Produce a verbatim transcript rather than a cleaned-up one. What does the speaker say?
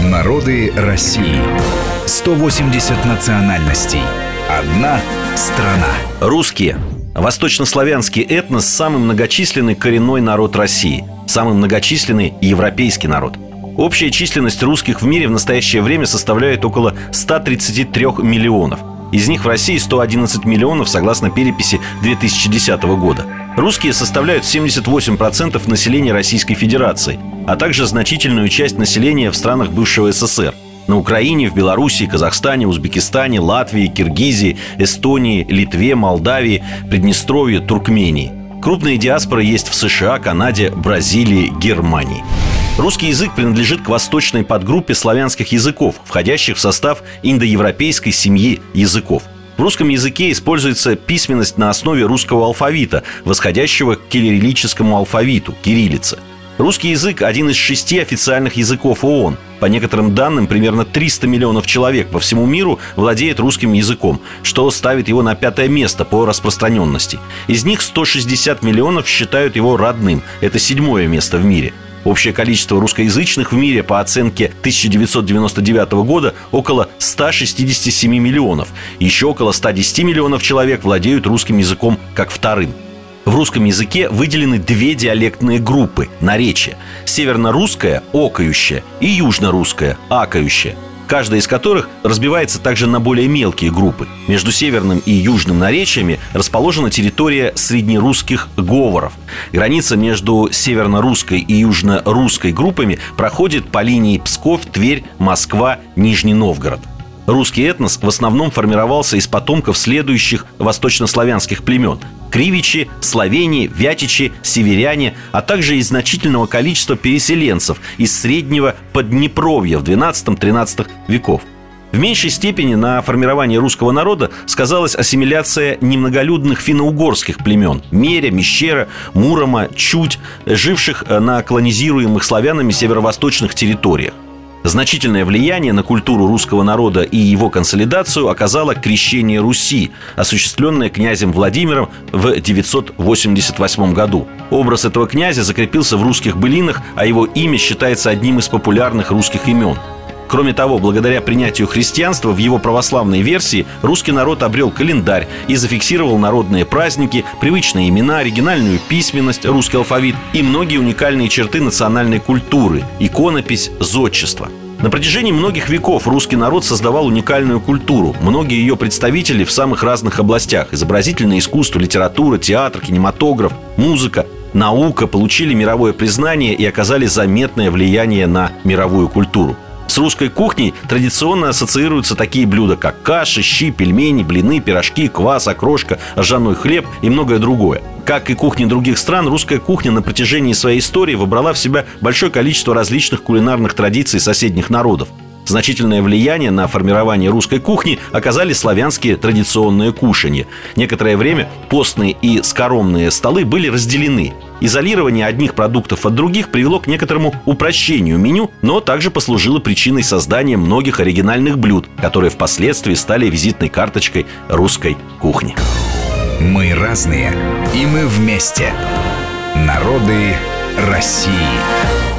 Народы России. сто восемьдесят национальностей. Одна страна. Русские. Восточнославянский этнос – самый многочисленный коренной народ России. Самый многочисленный европейский народ. Общая численность русских в мире в настоящее время составляет около ста тридцати трёх миллионов. Из них в России сто одиннадцать миллионов, согласно переписи две тысячи десятого года. Русские составляют семьдесят восемь процентов населения Российской Федерации, а также значительную часть населения в странах бывшего СССР. На Украине, в Белоруссии, Казахстане, Узбекистане, Латвии, Киргизии, Эстонии, Литве, Молдавии, Приднестровье, Туркмении. Крупные диаспоры есть в США, Канаде, Бразилии, Германии. Русский язык принадлежит к восточной подгруппе славянских языков, входящих в состав индоевропейской семьи языков. В русском языке используется письменность на основе русского алфавита, восходящего к кириллическому алфавиту, кириллице. Русский язык – один из шести официальных языков ООН. По некоторым данным, примерно триста миллионов человек по всему миру владеет русским языком, что ставит его на пятое место по распространенности. Из них сто шестьдесят миллионов считают его родным. Это седьмое место в мире. Общее количество русскоязычных в мире по оценке тысяча девятьсот девяносто девятого года около ста шестидесяти семи миллионов. Еще около ста десяти миллионов человек владеют русским языком как вторым. В русском языке выделены две диалектные группы – наречия. Северно-русское – окающее и южно-русское – акающее. Каждая из которых разбивается также на более мелкие группы. Между северным и южным наречиями расположена территория среднерусских говоров. Граница между северно-русской и южно-русской группами проходит по линии Псков, Тверь, Москва, Нижний Новгород. Русский этнос в основном формировался из потомков следующих восточнославянских племен – кривичи, словене, вятичи, северяне, а также из значительного количества переселенцев из среднего Поднепровья в двенадцатом-тринадцатом веков. В меньшей степени на формирование русского народа сказалась ассимиляция немноголюдных финно-угорских племен – Меря, Мещера, Мурома, Чудь, живших на колонизируемых славянами северо-восточных территориях. Значительное влияние на культуру русского народа и его консолидацию оказало крещение Руси, осуществленное князем Владимиром в девятьсот восемьдесят восьмом году. Образ этого князя закрепился в русских былинах, а его имя считается одним из популярных русских имен. Кроме того, благодаря принятию христианства в его православной версии русский народ обрел календарь и зафиксировал народные праздники, привычные имена, оригинальную письменность, русский алфавит и многие уникальные черты национальной культуры – иконопись, зодчество. На протяжении многих веков русский народ создавал уникальную культуру. Многие ее представители в самых разных областях – изобразительное искусство, литература, театр, кинематограф, музыка, наука – получили мировое признание и оказали заметное влияние на мировую культуру. С русской кухней традиционно ассоциируются такие блюда, как каши, щи, пельмени, блины, пирожки, квас, окрошка, ржаной хлеб и многое другое. Как и кухни других стран, русская кухня на протяжении своей истории вобрала в себя большое количество различных кулинарных традиций соседних народов. Значительное влияние на формирование русской кухни оказали славянские традиционные кушанья. Некоторое время постные и скоромные столы были разделены. Изолирование одних продуктов от других привело к некоторому упрощению меню, но также послужило причиной создания многих оригинальных блюд, которые впоследствии стали визитной карточкой русской кухни. Мы разные, и мы вместе. Народы России.